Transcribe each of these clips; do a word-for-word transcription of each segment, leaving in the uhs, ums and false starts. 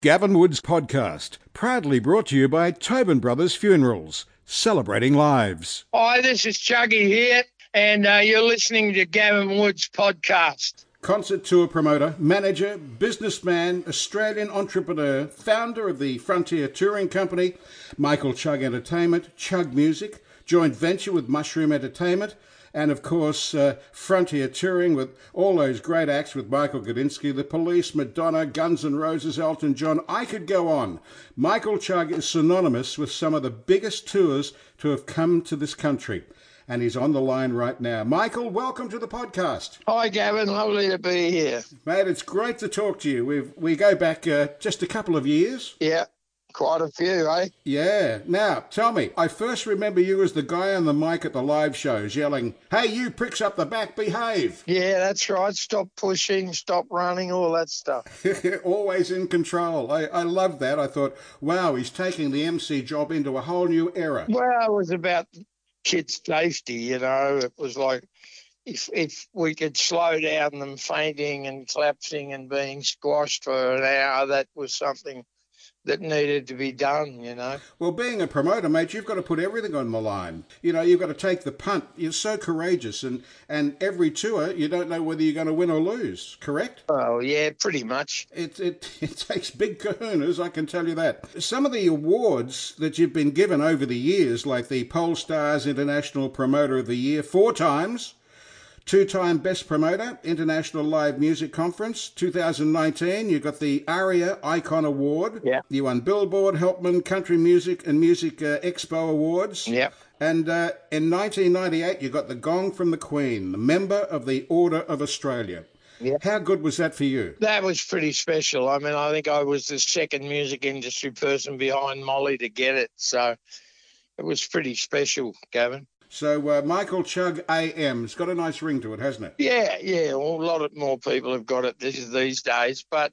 Gavin Wood's podcast, proudly brought to you by Tobin Brothers Funerals, celebrating lives. Hi, this is Chuggy here, and uh, you're listening to Gavin Wood's podcast. Concert tour promoter, manager, businessman, Australian entrepreneur, founder of the Frontier Touring Company, Michael Chugg Entertainment, Chugg Music, joint venture with Mushroom Entertainment, and, of course, uh, Frontier Touring with all those great acts with Michael Gudinski, The Police, Madonna, Guns N' Roses, Elton John. I could go on. Michael Chugg is synonymous with some of the biggest tours to have come to this country, and he's on the line right now. Michael, welcome to the podcast. Hi, Gavin. Lovely to be here. Mate, it's great to talk to you. We've, we go back uh, just a couple of years. Yeah. Quite a few, eh? Yeah. Now, tell me, I first remember you as the guy on the mic at the live shows yelling, "Hey, you pricks up the back, behave." Yeah, that's right. Stop pushing, stop running, all that stuff. Always in control. I, I love that. I thought, wow, he's taking the M C job into a whole new era. Well, it was about kids' safety, you know. It was like if, if we could slow down them fainting and collapsing and being squashed for an hour, that was something that needed to be done, you know. Well, being a promoter, mate, you've got to put everything on the line. You know, you've got to take the punt. You're so courageous, and, and every tour, you don't know whether you're going to win or lose, correct? Oh, yeah, pretty much. It, it, it takes big kahunas, I can tell you that. Some of the awards that you've been given over the years, like the Pollstar's International Promoter of the Year four times, two-time Best Promoter, International Live Music Conference, two thousand nineteen. You got the ARIA Icon Award. Yeah. You won Billboard, Helpman, Country Music and Music uh, Expo Awards. Yeah. And uh, in nineteen ninety-eight, you got the gong from the Queen, the Member of the Order of Australia. Yeah. How good was that for you? That was pretty special. I mean, I think I was the second music industry person behind Molly to get it. So it was pretty special, Gavin. So uh, Michael Chugg A M's got a nice ring to it, hasn't it? Yeah, yeah. Well, a lot of more people have got it these, these days, but,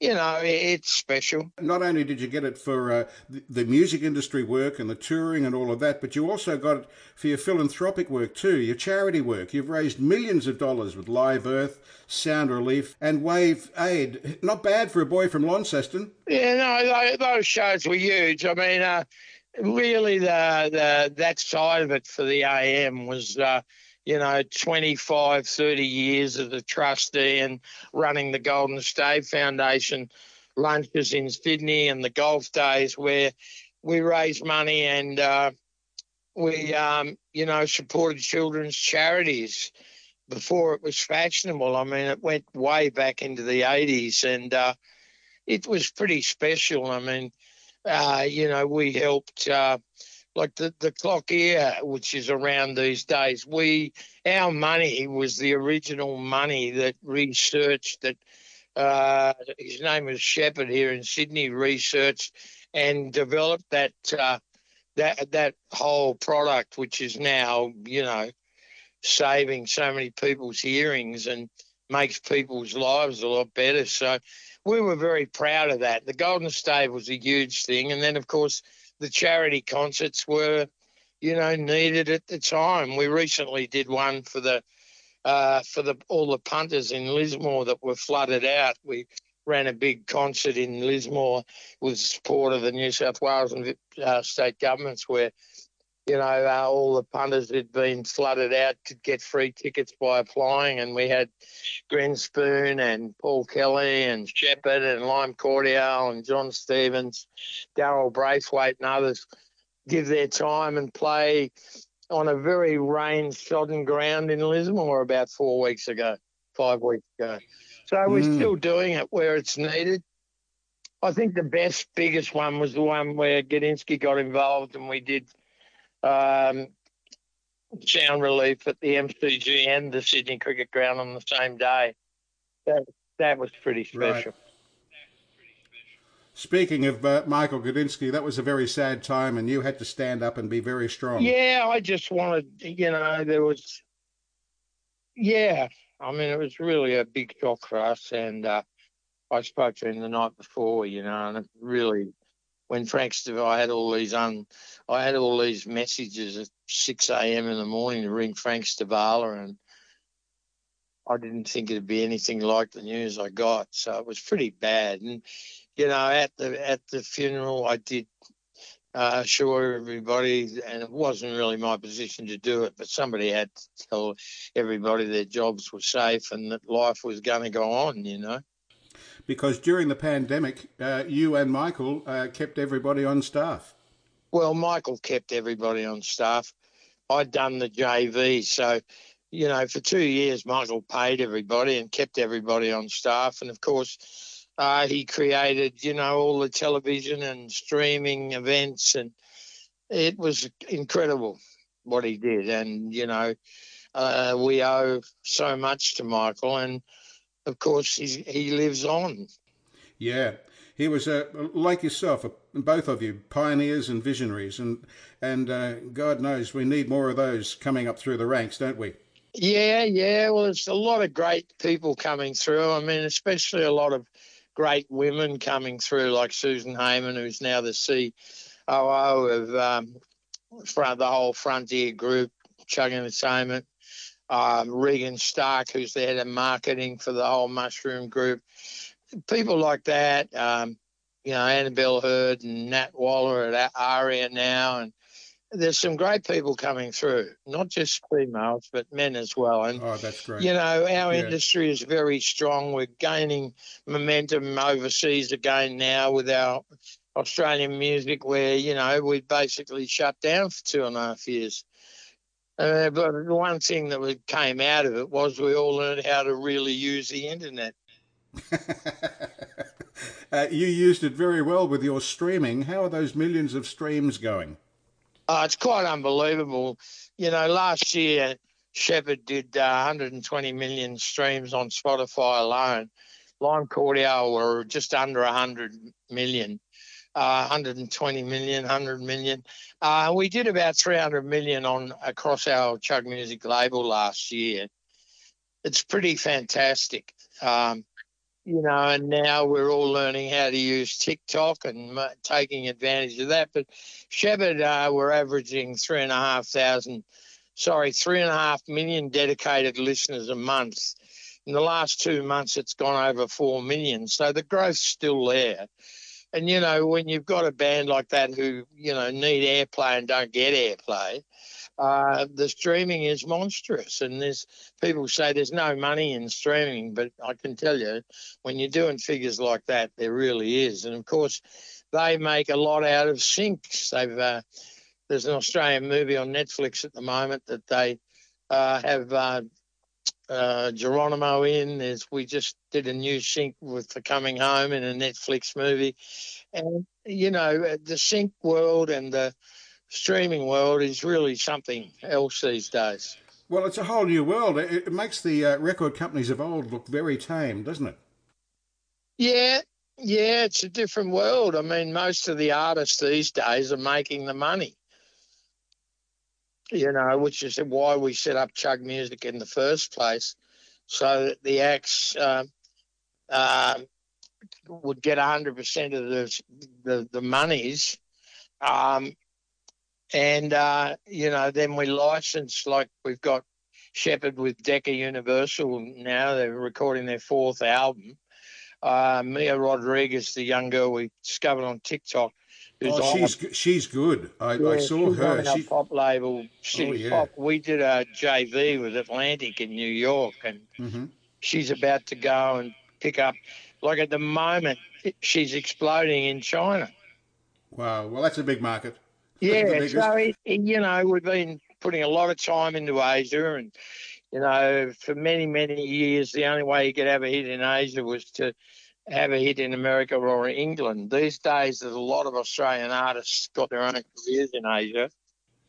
you know, it's special. Not only did you get it for uh, the music industry work and the touring and all of that, but you also got it for your philanthropic work too, your charity work. You've raised millions of dollars with Live Earth, Sound Relief and Wave Aid. Not bad for a boy from Launceston. Yeah, no, those shows were huge. I mean... Uh, Really, the, the that side of it for the A M was, uh, you know, twenty-five, thirty years as a trustee and running the Golden State Foundation lunches in Sydney and the golf days where we raised money and uh, we, um, you know, supported children's charities before it was fashionable. I mean, it went way back into the eighties and uh, it was pretty special. I mean, Uh, you know, we helped, uh, like the, the clock here, which is around these days, we, our money was the original money that researched that, uh, his name was Sheppard here in Sydney, researched and developed that, uh, that, that whole product, which is now, you know, saving so many people's hearings and makes people's lives a lot better. So, we were very proud of that. The Golden Stave was a huge thing. And then, of course, the charity concerts were, you know, needed at the time. We recently did one for the uh, for the all the punters in Lismore that were flooded out. We ran a big concert in Lismore with support of the New South Wales and uh, state governments where, you know, uh, all the punters that had been flooded out could get free tickets by applying, and we had Grinspoon and Paul Kelly and Sheppard and Lime Cordiale and John Stevens, Daryl Braithwaite and others give their time and play on a very rain-sodden ground in Lismore about four weeks ago, five weeks ago. So we're mm. still doing it where it's needed. I think the best, biggest one was the one where Gudinski got involved and we did – Um, Sound Relief at the M C G and the Sydney Cricket Ground on the same day. That that was pretty special. Right. That was pretty special. Speaking of uh, Michael Gudinski, that was a very sad time, and you had to stand up and be very strong. Yeah, I just wanted, you know, there was. Yeah, I mean, it was really a big shock for us, and uh, I spoke to him the night before, you know, and it really. When Frank Stavala, I had all these un, I had all these messages at six a.m. in the morning to ring Frank Stavala, and I didn't think it'd be anything like the news I got. So it was pretty bad. And you know, at the at the funeral, I did uh, assure everybody, and it wasn't really my position to do it, but somebody had to tell everybody their jobs were safe and that life was going to go on, you know. Because during the pandemic, uh, you and Michael uh, kept everybody on staff. Well, Michael kept everybody on staff. I'd done the J V, so, you know, for two years, Michael paid everybody and kept everybody on staff. And, of course, uh, he created, you know, all the television and streaming events, and it was incredible what he did. And, you know, uh, we owe so much to Michael, and, of course, he, he lives on. Yeah. He was, uh, like yourself, uh, both of you, pioneers and visionaries, and and uh, God knows we need more of those coming up through the ranks, don't we? Yeah, yeah. Well, there's a lot of great people coming through. I mean, especially a lot of great women coming through, like Susan Heyman, who's now the C O O of um, the whole Frontier Group, Chugg Entertainment. Uh, Regan Stark, who's the head of marketing for the whole Mushroom Group. People like that, um, you know, Annabelle Hurd and Nat Waller at ARIA now, and there's some great people coming through, not just females but men as well. And, oh, that's great. You know, our yeah. industry is very strong. We're gaining momentum overseas again now with our Australian music, where, you know, we basically shut down for two and a half years. Uh, but the one thing that came out of it was we all learned how to really use the internet. uh, you used it very well with your streaming. How are those millions of streams going? Uh, it's quite unbelievable. You know, last year Sheppard did uh, one hundred twenty million streams on Spotify alone. Lime Cordiale were just under one hundred million, uh, one hundred twenty million, one hundred million. Uh, we did about three hundred million on across our Chugg Music label last year. It's pretty fantastic. Um, You know, and now we're all learning how to use TikTok and m- taking advantage of that. But Sheppard, uh, we're averaging three and a half thousand, sorry, three and a half million dedicated listeners a month. In the last two months, it's gone over four million. So the growth's still there. And, you know, when you've got a band like that who, you know, need airplay and don't get airplay, uh, the streaming is monstrous. And there's people say there's no money in streaming, but I can tell you, when you're doing figures like that, there really is. And, of course, they make a lot out of syncs. They've uh, there's an Australian movie on Netflix at the moment that they uh, have uh, uh, Geronimo in. There's, we just did a new sync with The Coming Home in a Netflix movie. And, you know, the sync world and the streaming world is really something else these days. Well, it's a whole new world. It, it makes the uh, record companies of old look very tame, doesn't it? Yeah, yeah, it's a different world. I mean, most of the artists these days are making the money, you know, which is why we set up Chugg Music in the first place, so that the acts uh, uh, would get one hundred percent of the, the, the monies. Um And, uh, you know, then we license, like we've got Sheppard with Decca Universal now. They're recording their fourth album. Uh, Mia Rodriguez, the young girl we discovered on TikTok. Who's oh, she's, on, she's good. I, yeah, I saw she's her. She's on our pop label, City oh, yeah. Pop. We did a J V with Atlantic in New York, and mm-hmm. she's about to go and pick up. Like at the moment, she's exploding in China. Wow. Well, that's a big market. Yeah, so, it, you know, we've been putting a lot of time into Asia, and, you know, for many, many years, the only way you could have a hit in Asia was to have a hit in America or England. These days, there's a lot of Australian artists got their own careers in Asia.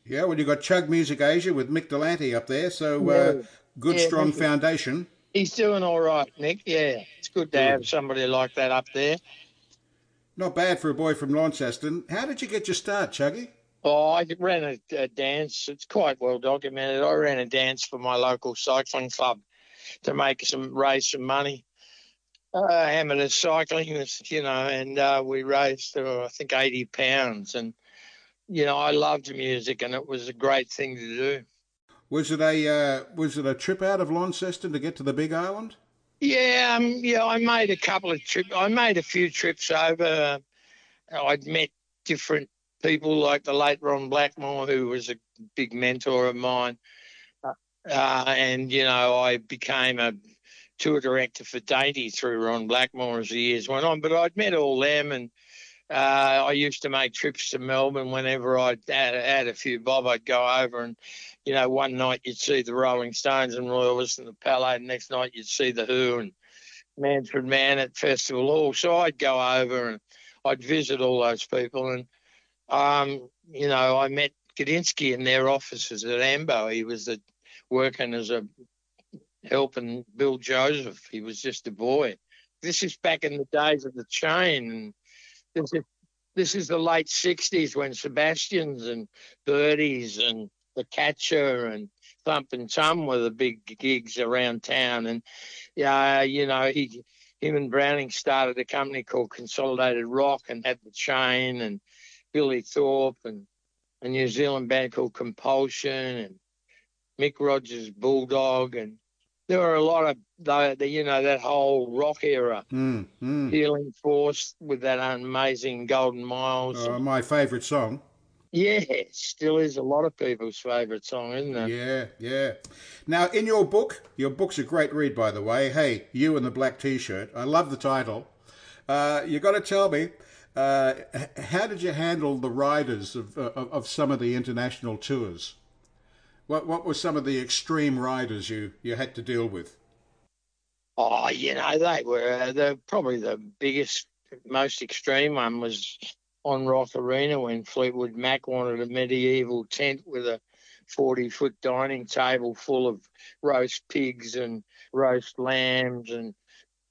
Yeah, well, you've got Chugg Music Asia with Mick Delante up there, so uh, yeah. good, yeah, strong foundation. He's doing all right, Nick, yeah. It's good to good. have somebody like that up there. Not bad for a boy from Launceston. How did you get your start, Chuggy? Oh, I ran a, a dance. It's quite well documented. I ran a dance for my local cycling club to make some raise some money. Uh, amateur cycling, was, you know, and uh, we raised, uh, I think, eighty pounds. And, you know, I loved music, and it was a great thing to do. Was it a uh, was it a trip out of Launceston to get to the Big Island? Yeah, um, yeah. I made a couple of trips. I made a few trips over. I'd met different people like the late Ron Blackmore, who was a big mentor of mine. Uh, and, you know, I became a tour director for Dainty through Ron Blackmore as the years went on. But I'd met all them, and uh, I used to make trips to Melbourne whenever I'd had, had a few bob. I'd go over and, you know, one night you'd see the Rolling Stones and Royalists and the Palais. The next night you'd see the Who and Manfred Mann at Festival Hall. So I'd go over and I'd visit all those people. And, um, you know, I met Gudinski in their offices at Ambo. He was the working as a helping Bill Joseph. He was just a boy. This is back in the days of the chain. This is, this is the late sixties when Sebastians and Birdies and The Catcher and Thump and Tum were the big gigs around town. And, yeah, uh, you know, he, him and Browning started a company called Consolidated Rock and had the chain and Billy Thorpe and a New Zealand band called Compulsion and Mick Rogers' Bulldog, and there were a lot of, the, the, you know, that whole rock era. Mm, mm. Healing Force with that amazing Golden Miles. Uh, and, my favourite song. Yeah, it still is a lot of people's favourite song, isn't it? Yeah, yeah. Now, in your book, your book's a great read, by the way. Hey, You in the Black T-Shirt. I love the title. Uh, you got to tell me, uh, how did you handle the riders of, of, of some of the international tours? What what were some of the extreme riders you, you had to deal with? Oh, you know, they were the probably the biggest, most extreme one was on Rock Arena when Fleetwood Mac wanted a medieval tent with a forty-foot dining table full of roast pigs and roast lambs and,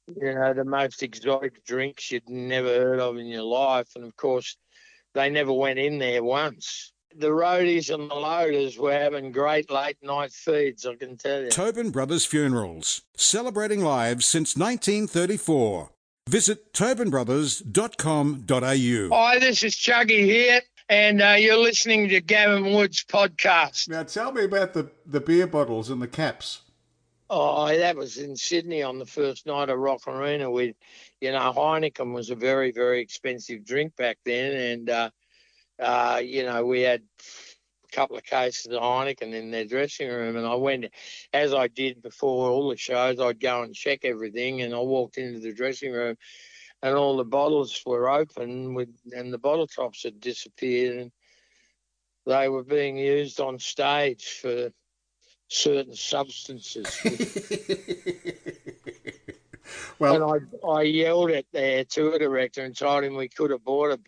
you know, the most exotic drinks you'd never heard of in your life. And, of course, they never went in there once. The roadies and the loaders were having great late-night feeds, I can tell you. Tobin Brothers Funerals, celebrating lives since nineteen thirty-four. Visit tobin brothers dot com dot a u. Hi, this is Chuggy here, and uh, you're listening to Gavin Wood's podcast. Now, tell me about the, the beer bottles and the caps. Oh, that was in Sydney on the first night of Rock Arena. We, you know, Heineken was a very, very expensive drink back then, and... Uh, Uh, you know, we had a couple of cases of Heineken in their dressing room, and I went, as I did before all the shows, I'd go and check everything, and I walked into the dressing room, and all the bottles were open, with, and the bottle tops had disappeared, and they were being used on stage for certain substances. Well, and I, I yelled at their tour director and told him we could have bought a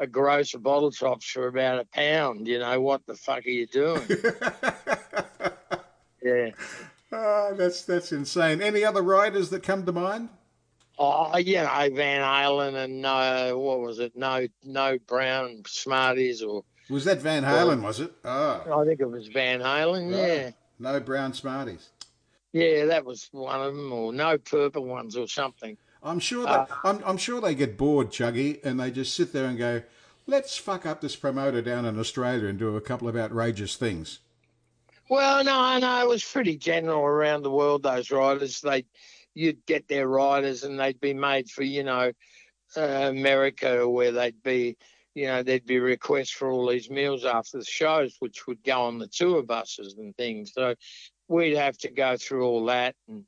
a gross of bottle tops for about a pound. You know, what the fuck are you doing? Yeah. Oh, that's that's insane. Any other riders that come to mind? Oh, you know, Van Halen and no, what was it? No, no Brown Smarties or... Was that Van Halen, or, was it? Oh. I think it was Van Halen, right. Yeah. No Brown Smarties. Yeah, that was one of them, or no purple ones or something. I'm sure they, uh, I'm, I'm sure they get bored, Chuggy, and they just sit there and go, let's fuck up this promoter down in Australia and do a couple of outrageous things. Well, no, no, it was pretty general around the world, those riders. They, you'd get their riders and they'd be made for, you know, uh, America, where they'd be, you know, there'd be requests for all these meals after the shows, which would go on the tour buses and things. So we'd have to go through all that and,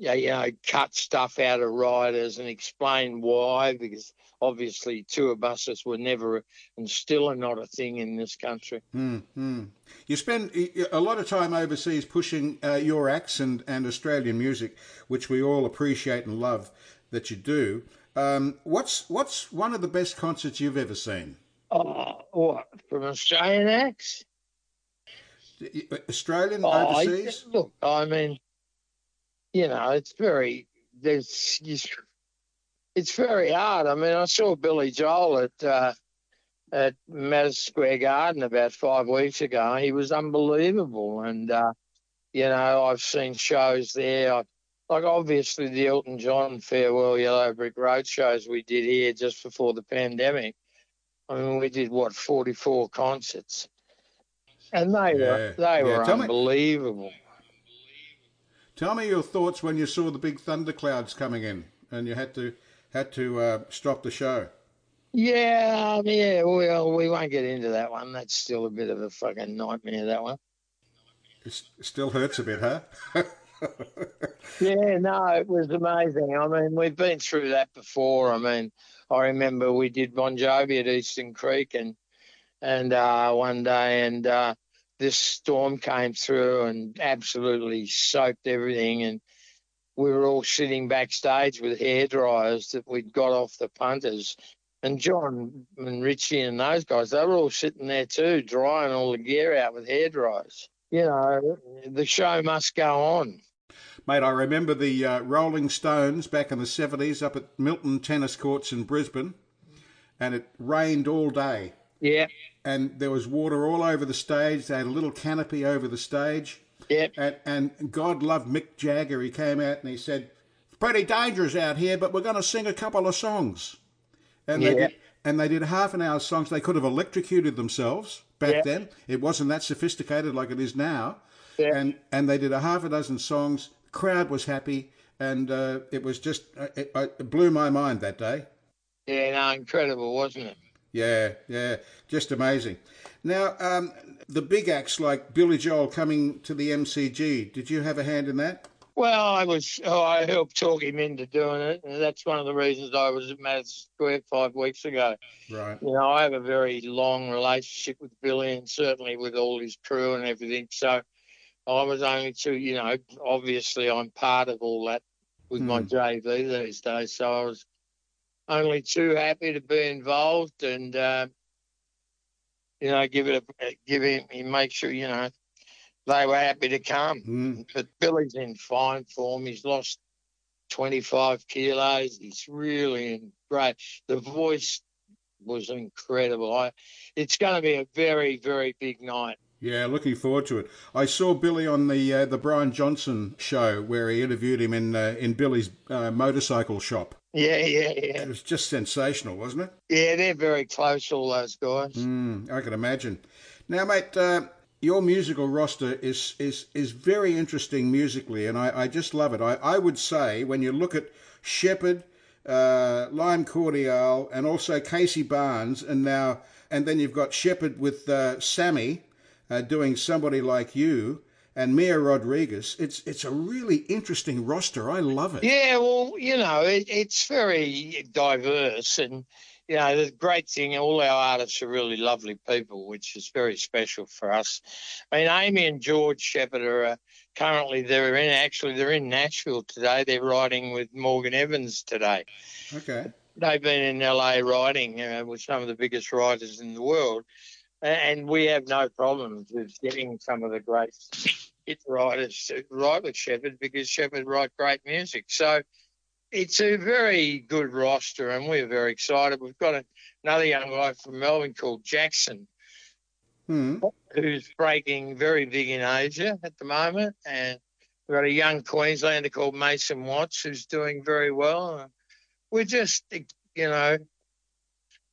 yeah, you know, cut stuff out of riders and explain why, because obviously tour buses were never and still are not a thing in this country. Mm-hmm. You spend a lot of time overseas pushing uh, your acts and, and Australian music, which we all appreciate and love that you do. Um, what's what's one of the best concerts you've ever seen? Oh, what, from Australian acts? Australian oh, overseas? I, look, I mean... You know, it's very, there's, it's very hard. I mean, I saw Billy Joel at uh, at Madison Square Garden about five weeks ago. He was unbelievable, and uh, you know, I've seen shows there. I, like obviously the Elton John Farewell Yellow Brick Road shows we did here just before the pandemic. I mean, we did what forty-four concerts, and they yeah. were they yeah. were Tell unbelievable. Me- Tell me your thoughts when you saw the big thunderclouds coming in and you had to had to uh, stop the show. Yeah, um, yeah. Well, we won't get into that one. That's still a bit of a fucking nightmare, that one. It still hurts a bit, huh? Yeah, no, it was amazing. I mean, we've been through that before. I mean, I remember we did Bon Jovi at Eastern Creek and and uh, one day and uh, this storm came through and absolutely soaked everything, and we were all sitting backstage with hairdryers that we'd got off the punters. And John and Richie and those guys, they were all sitting there too, drying all the gear out with hairdryers. You know, the show must go on. Mate, I remember the uh, Rolling Stones back in the seventies up at Milton Tennis Courts in Brisbane, and it rained all day. Yeah. And there was water all over the stage. They had a little canopy over the stage. Yeah. And, and God love Mick Jagger. He came out and he said, "It's pretty dangerous out here, but we're going to sing a couple of songs." And, yeah. they did, and they did half an hour songs. They could have electrocuted themselves back yeah. then. It wasn't that sophisticated like it is now. Yeah. And and they did a half a dozen songs. The crowd was happy. And uh, it was just, it, it blew my mind that day. Yeah, no, incredible, wasn't it? Yeah, yeah, just amazing. Now, um, the big acts like Billy Joel coming to the M C G, did you have a hand in that? Well, I was. Oh, I helped talk him into doing it, and that's one of the reasons I was at Madison Square five weeks ago. Right. You know, I have a very long relationship with Billy, and certainly with all his crew and everything. So, I was only too, you know, obviously I'm part of all that with mm. my J V these days. So I was only too happy to be involved, and uh, you know, give it, a, give him, make sure you know. They were happy to come, mm. but Billy's in fine form. He's lost twenty-five kilos. He's really in great. The voice was incredible. I, it's going to be a very, very big night. Yeah, looking forward to it. I saw Billy on the uh, the Brian Johnson show where he interviewed him in uh, in Billy's uh, motorcycle shop. Yeah, yeah, yeah. It was just sensational, wasn't it? Yeah, they're very close, all those guys. Mm, I can imagine. Now, mate. Uh, Your musical roster is, is, is very interesting musically, and I, I just love it. I, I would say when you look at Sheppard, uh, Lime Cordiale, and also Casey Barnes, and now and then you've got Sheppard with uh, Sammy uh, doing Somebody Like You, and Mia Rodriguez. It's it's a really interesting roster. I love it. Yeah, well, you know, it, it's very diverse and. You know, the great thing, all our artists are really lovely people, which is very special for us. I mean, Amy and George Sheppard are uh, currently, they're in, actually, they're in Nashville today. They're riding with Morgan Evans today. Okay. They've been in L A riding uh, with some of the biggest riders in the world, and we have no problems with getting some of the great hit riders to ride with Sheppard because Sheppard write great music. So, it's a very good roster, and we're very excited. We've got a, another young guy from Melbourne called Jackson, hmm. who's breaking very big in Asia at the moment. And we've got a young Queenslander called Mason Watts who's doing very well. We're just, you know,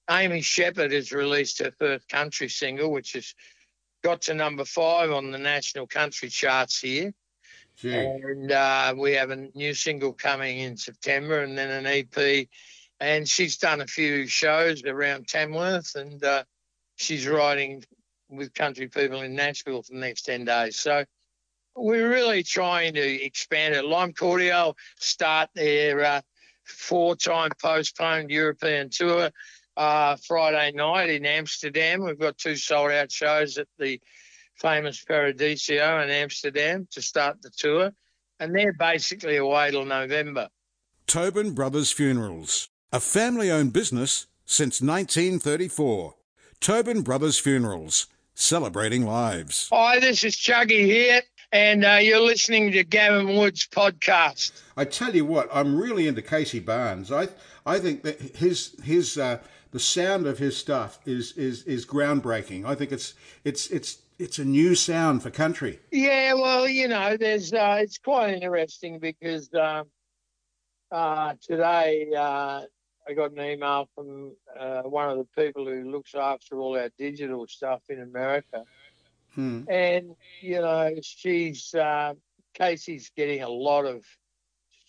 Amy Sheppard has released her first country single, which has got to number five on the national country charts here. Gee. And uh, we have a new single coming in September and then an E P. And she's done a few shows around Tamworth, and uh, she's riding with country people in Nashville for the next ten days. So we're really trying to expand it. Lime Cordiale start their uh, four-time postponed European tour uh, Friday night in Amsterdam. We've got two sold-out shows at the famous Paradiso in Amsterdam to start the tour, and they're basically away till November. Tobin Brothers Funerals, a family-owned business since nineteen thirty-four. Tobin Brothers Funerals, celebrating lives. Hi, this is Chuggy here, and uh, you're listening to Gavin Wood's podcast. I tell you what, I'm really into Casey Barnes. I I think that his his uh, the sound of his stuff is is is groundbreaking. I think it's it's it's. It's a new sound for country. Yeah, well, you know, there's uh, it's quite interesting because uh, uh, today uh, I got an email from uh, one of the people who looks after all our digital stuff in America. Hmm. And, you know, she's uh, Casey's getting a lot of,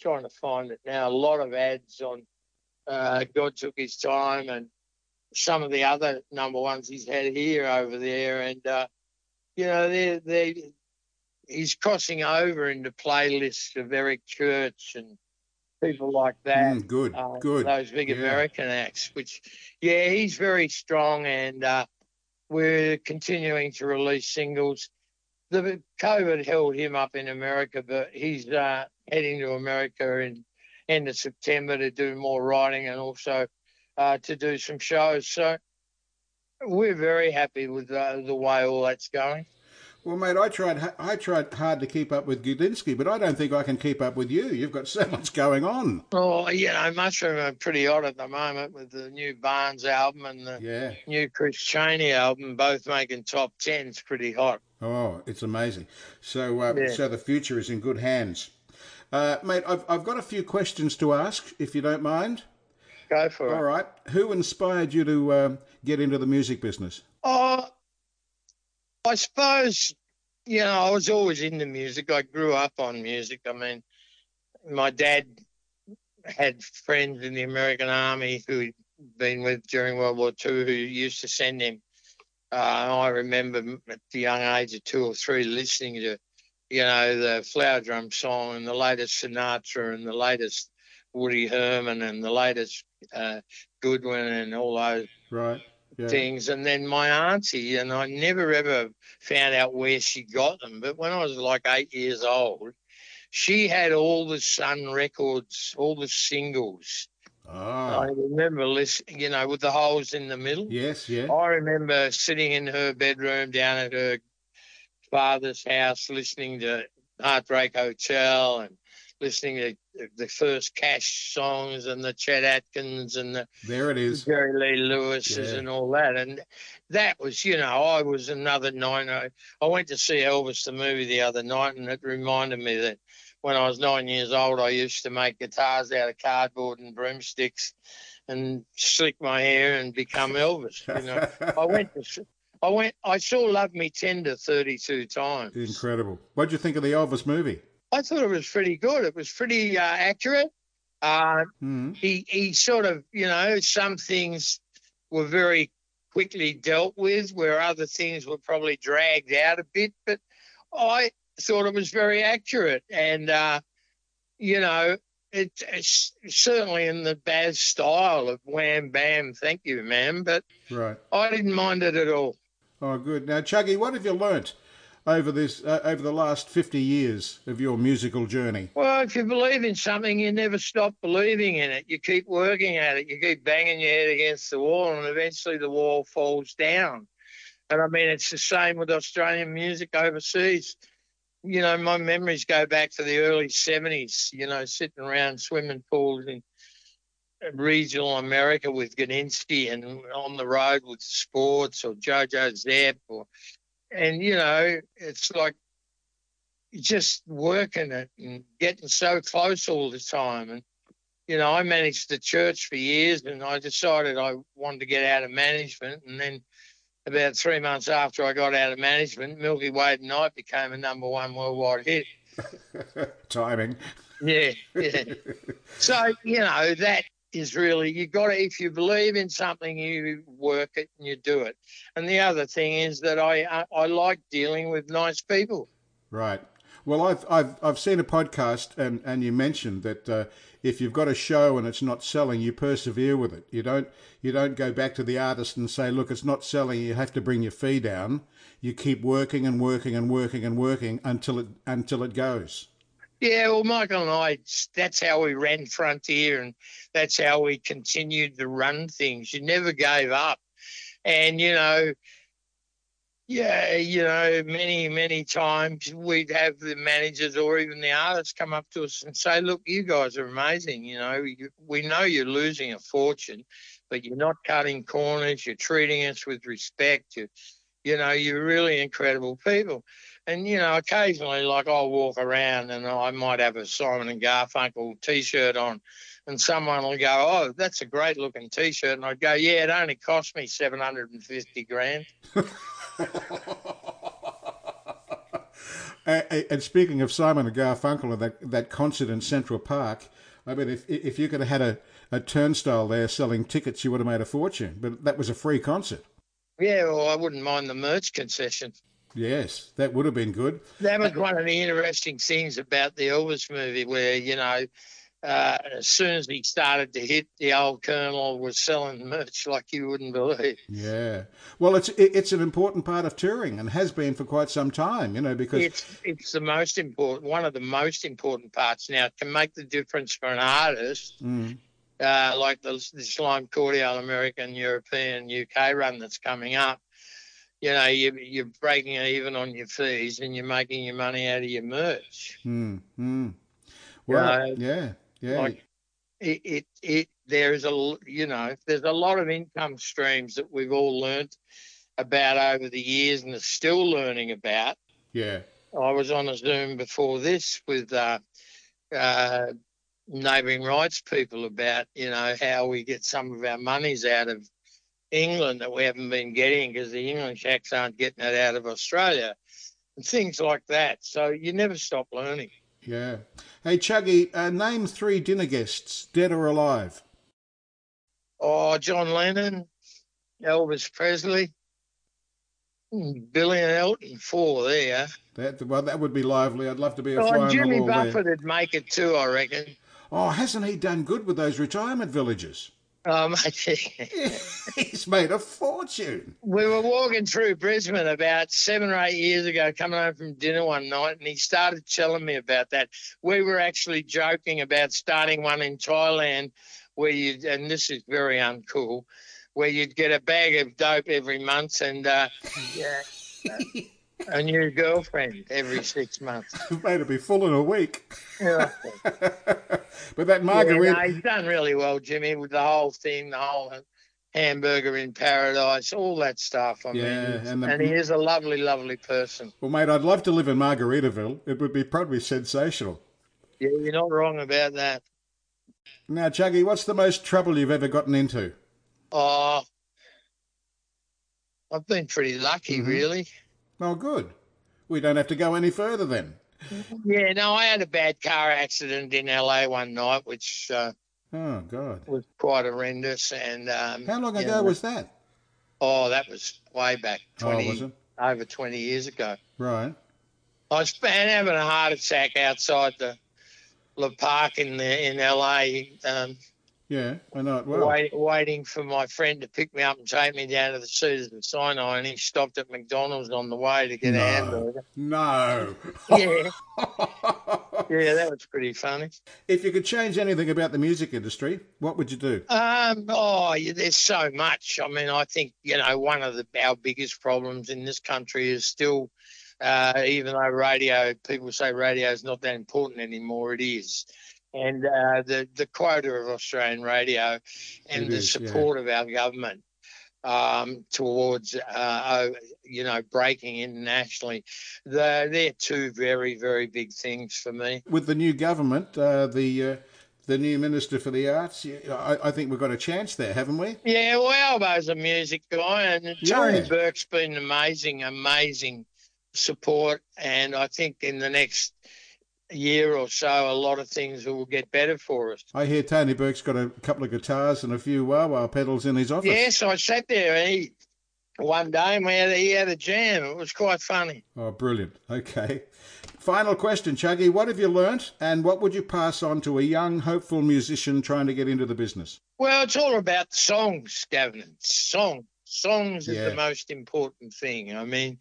trying to find it now, a lot of ads on uh, God Took His Time and some of the other number ones he's had here over there. And, uh, you know, they're, they're, he's crossing over into playlists of Eric Church and people like that. Mm, good, uh, good. Those big yeah. American acts, which, yeah, he's very strong, and uh, we're continuing to release singles. The COVID held him up in America, but he's uh, heading to America in end of September to do more writing and also uh, to do some shows. So we're very happy with uh, the way all that's going. Well, mate, I tried I tried hard to keep up with Gudinski, but I don't think I can keep up with you. You've got so much going on. Oh, you know, Mushroom are pretty odd at the moment with the new Barnes album and the yeah. new Chris Chaney album, both making top tens, pretty hot. Oh, it's amazing. So uh, yeah. so the future is in good hands. Uh, mate, I've, I've got a few questions to ask, if you don't mind. Go for All it. All right. Who inspired you to uh, get into the music business? Oh, I suppose, you know, I was always into music. I grew up on music. I mean, my dad had friends in the American Army who he'd been with during World War Two who used to send him. Uh, I remember at the young age of two or three listening to, you know, the Flower Drum Song and the latest Sinatra and the latest Woody Herman and the latest uh, Goodwin and all those. Right. Yeah. Things. And then my auntie, and I never ever found out where she got them, but when I was like eight years old, she had all the Sun records, all the singles. Ah. I remember listening, you know, with the holes in the middle. Yes, yeah. I remember sitting in her bedroom down at her father's house listening to Heartbreak Hotel and listening to the first Cash songs and the Chet Atkins and the there it is Jerry Lee Lewis's yeah. and all that. And that was, you know, I was another nine. I, I went to see Elvis the movie the other night, and it reminded me that when I was nine years old, I used to make guitars out of cardboard and broomsticks and slick my hair and become Elvis. You know, I went to, I went, I saw Love Me Tender thirty-two times. Incredible. What'd you think of the Elvis movie? I thought it was pretty good. It was pretty uh, accurate. Uh, mm-hmm. He he sort of, you know, some things were very quickly dealt with, where other things were probably dragged out a bit. But I thought it was very accurate. And, uh, you know, it, it's certainly in the Baz style of wham, bam, thank you, ma'am. But right. I didn't mind it at all. Oh, good. Now, Chuggy, what have you learnt over this, uh, over the last fifty years of your musical journey? Well, if you believe in something, you never stop believing in it. You keep working at it. You keep banging your head against the wall, and eventually the wall falls down. And, I mean, it's the same with Australian music overseas. You know, my memories go back to the early seventies, you know, sitting around swimming pools in regional America with Gudinski and on the road with Sports or JoJo Zepp or... And, you know, it's like just working it and getting so close all the time. And, you know, I managed the church for years, and I decided I wanted to get out of management. And then about three months after I got out of management, Milky Way Tonight became a number one worldwide hit. Timing. Yeah, yeah. So, you know, that is really, you got to, if you believe in something, you work it and you do it. And the other thing is that I I, I like dealing with nice people. Right. Well, I've I've I've seen a podcast, and, and you mentioned that uh, if you've got a show and it's not selling, you persevere with it. You don't you don't go back to the artist and say, look, it's not selling. You have to bring your fee down. You keep working and working and working and working until it until it goes. Yeah, well, Michael and I, that's how we ran Frontier, and that's how we continued to run things. You never gave up. And, you know, yeah, you know, many, many times we'd have the managers or even the artists come up to us and say, look, you guys are amazing. You know, you, we know you're losing a fortune, but you're not cutting corners. You're treating us with respect. You, you know, you're really incredible people. And, you know, occasionally, like, I'll walk around and I might have a Simon and Garfunkel T-shirt on, and someone will go, oh, that's a great-looking T-shirt. And I'd go, yeah, it only cost me seven hundred fifty grand. And speaking of Simon and Garfunkel and that, that concert in Central Park, I mean, if if you could have had a, a turnstile there selling tickets, you would have made a fortune. But that was a free concert. Yeah, well, I wouldn't mind the merch concession. Yes, that would have been good. That was one of the interesting things about the Elvis movie where, you know, uh, as soon as he started to hit, the old Colonel was selling merch like you wouldn't believe. Yeah. Well, it's it's an important part of touring and has been for quite some time, you know, because... It's, it's the most important, one of the most important parts. Now, to make the difference for an artist, mm. uh, like the, this Lime Cordiale American, European, U K run that's coming up, you know, you, you're breaking even on your fees and you're making your money out of your merch. Mm, mm. Well, you know, yeah. Yeah, like it, it, it, there is a, you know, there's a lot of income streams that we've all learned about over the years and are still learning about. Yeah. I was on a Zoom before this with uh, uh, neighbouring rights people about, you know, how we get some of our monies out of England that we haven't been getting because the English acts aren't getting it out of Australia and things like that. So you never stop learning. Yeah. Hey, Chuggy, uh, name three dinner guests, dead or alive. Oh, John Lennon, Elvis Presley, Billy and Elton, four there. That, well, that would be lively. I'd love to be a oh, fly on the wall there. Jimmy Buffett would make it too, I reckon. Oh, hasn't he done good with those retirement villages? Oh, mate. He's made a fortune. We were walking through Brisbane about seven or eight years ago, coming home from dinner one night, and he started telling me about that. We were actually joking about starting one in Thailand where you'd, and this is very uncool, where you'd get a bag of dope every month and uh, yeah, a new girlfriend every six months. Mate, it'd be full in a week. Yeah. But that margarita... Yeah, no, he's done really well, Jimmy, with the whole thing, the whole hamburger in paradise, all that stuff. I yeah, mean, and, the... and he is a lovely, lovely person. Well, mate, I'd love to live in Margaritaville. It would be probably sensational. Yeah, you're not wrong about that. Now, Chuggy, what's the most trouble you've ever gotten into? Oh, I've been pretty lucky, mm-hmm. really. Oh, good. We don't have to go any further then. Yeah, no, I had a bad car accident in L A one night, which uh, oh god, was quite horrendous. And um, how long ago know, was that? Oh, that was way back, twenty oh, was it? over twenty years ago. Right. I was having a heart attack outside the Le Park in the in L A. Um, yeah, I know it well. Wait, waiting for my friend to pick me up and take me down to the Cedars of Sinai, and he stopped at McDonald's on the way to get no. a hamburger. No. Yeah. Yeah, that was pretty funny. If you could change anything about the music industry, what would you do? Um, oh, yeah, there's so much. I mean, I think, you know, one of the, our biggest problems in this country is still, uh, even though radio, people say radio is not that important anymore, it is. And uh, the, the quota of Australian radio and it the is, support yeah. of our government um, towards, uh, you know, breaking internationally. They're, they're two very, very big things for me. With the new government, uh, the uh, the new Minister for the Arts, I, I think we've got a chance there, haven't we? Yeah, well, Albo's a music guy, and Tony yeah. Burke's been amazing, amazing support, and I think in the next... year or so, a lot of things will get better for us. I hear Tony Burke's got a couple of guitars and a few wah-wah pedals in his office. Yes, I sat there and he, one day and we had, he had a jam. It was quite funny. Oh, brilliant. Okay. Final question, Chuggy. What have you learnt and what would you pass on to a young, hopeful musician trying to get into the business? Well, it's all about songs, Gavin. Songs. Songs is yeah. the most important thing. I mean,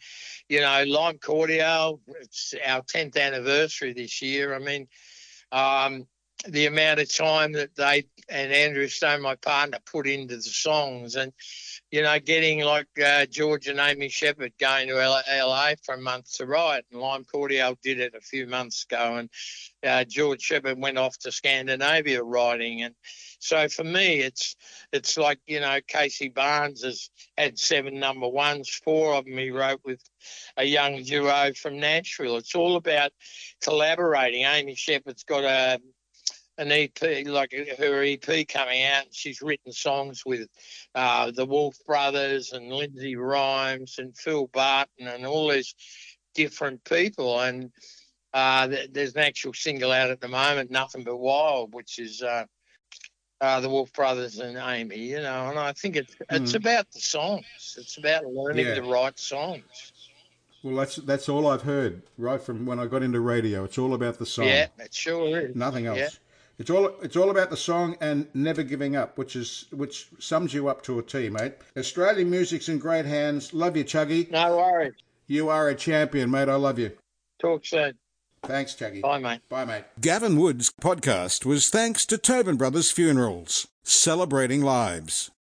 you know, Lime Cordiale, it's our tenth anniversary this year. I mean, um, the amount of time that they and Andrew Stone, my partner, put into the songs and, you know, getting like uh, George and Amy Sheppard going to L A for a month to write, and Lime Cordiale did it a few months ago, and uh, George Sheppard went off to Scandinavia writing. And so for me, it's it's like, you know, Casey Barnes has had seven number ones, four of them he wrote with a young duo from Nashville. It's all about collaborating. Amy Shepherd's got a an E P, like her E P coming out, and she's written songs with uh, the Wolf Brothers and Lindsay Rhymes and Phil Barton and all these different people. And uh, th- there's an actual single out at the moment, Nothing But Wild, which is uh, uh, the Wolf Brothers and Amy, you know. And I think it's, it's mm. about the songs. It's about learning yeah. the right songs. Well, that's that's all I've heard right from when I got into radio. It's all about the song. Yeah, it sure is. Nothing else. Yeah. It's all it's all about the song and never giving up, which is which sums you up to a T, mate. Australian music's in great hands. Love you, Chuggy. No worries. You are a champion, mate. I love you. Talk soon. Thanks, Chuggy. Bye, mate. Bye, mate. Gavin Wood's podcast was thanks to Tobin Brothers Funerals, celebrating lives.